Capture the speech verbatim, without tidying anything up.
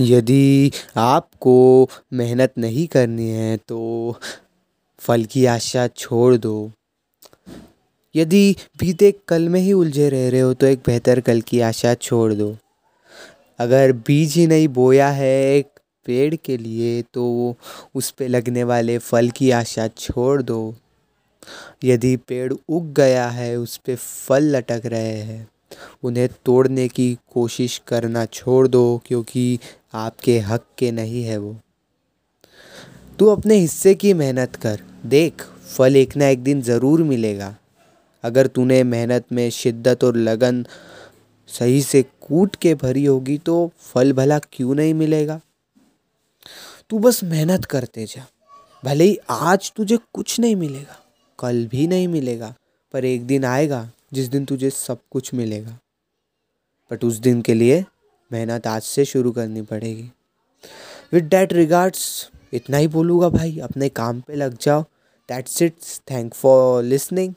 यदि आपको मेहनत नहीं करनी है तो फल की आशा छोड़ दो। यदि बीते कल में ही उलझे रह रहे हो तो एक बेहतर कल की आशा छोड़ दो। अगर बीज ही नहीं बोया है एक पेड़ के लिए तो उस पे लगने वाले फल की आशा छोड़ दो। यदि पेड़ उग गया है, उस पे फल लटक रहे हैं, उन्हें तोड़ने की कोशिश करना छोड़ दो, क्योंकि आपके हक के नहीं है वो। तू अपने हिस्से की मेहनत कर, देख फल एक ना एक दिन ज़रूर मिलेगा। अगर तूने मेहनत में शिद्दत और लगन सही से कूट के भरी होगी तो फल भला क्यों नहीं मिलेगा। तू बस मेहनत करते जा, भले ही आज तुझे कुछ नहीं मिलेगा, कल भी नहीं मिलेगा, पर एक दिन आएगा जिस दिन तुझे सब कुछ मिलेगा। बट उस दिन के लिए मेहनत आज से शुरू करनी पड़ेगी। विद डैट रिगार्ड्स इतना ही बोलूँगा भाई, अपने काम पे लग जाओ। That's it, thank for listening.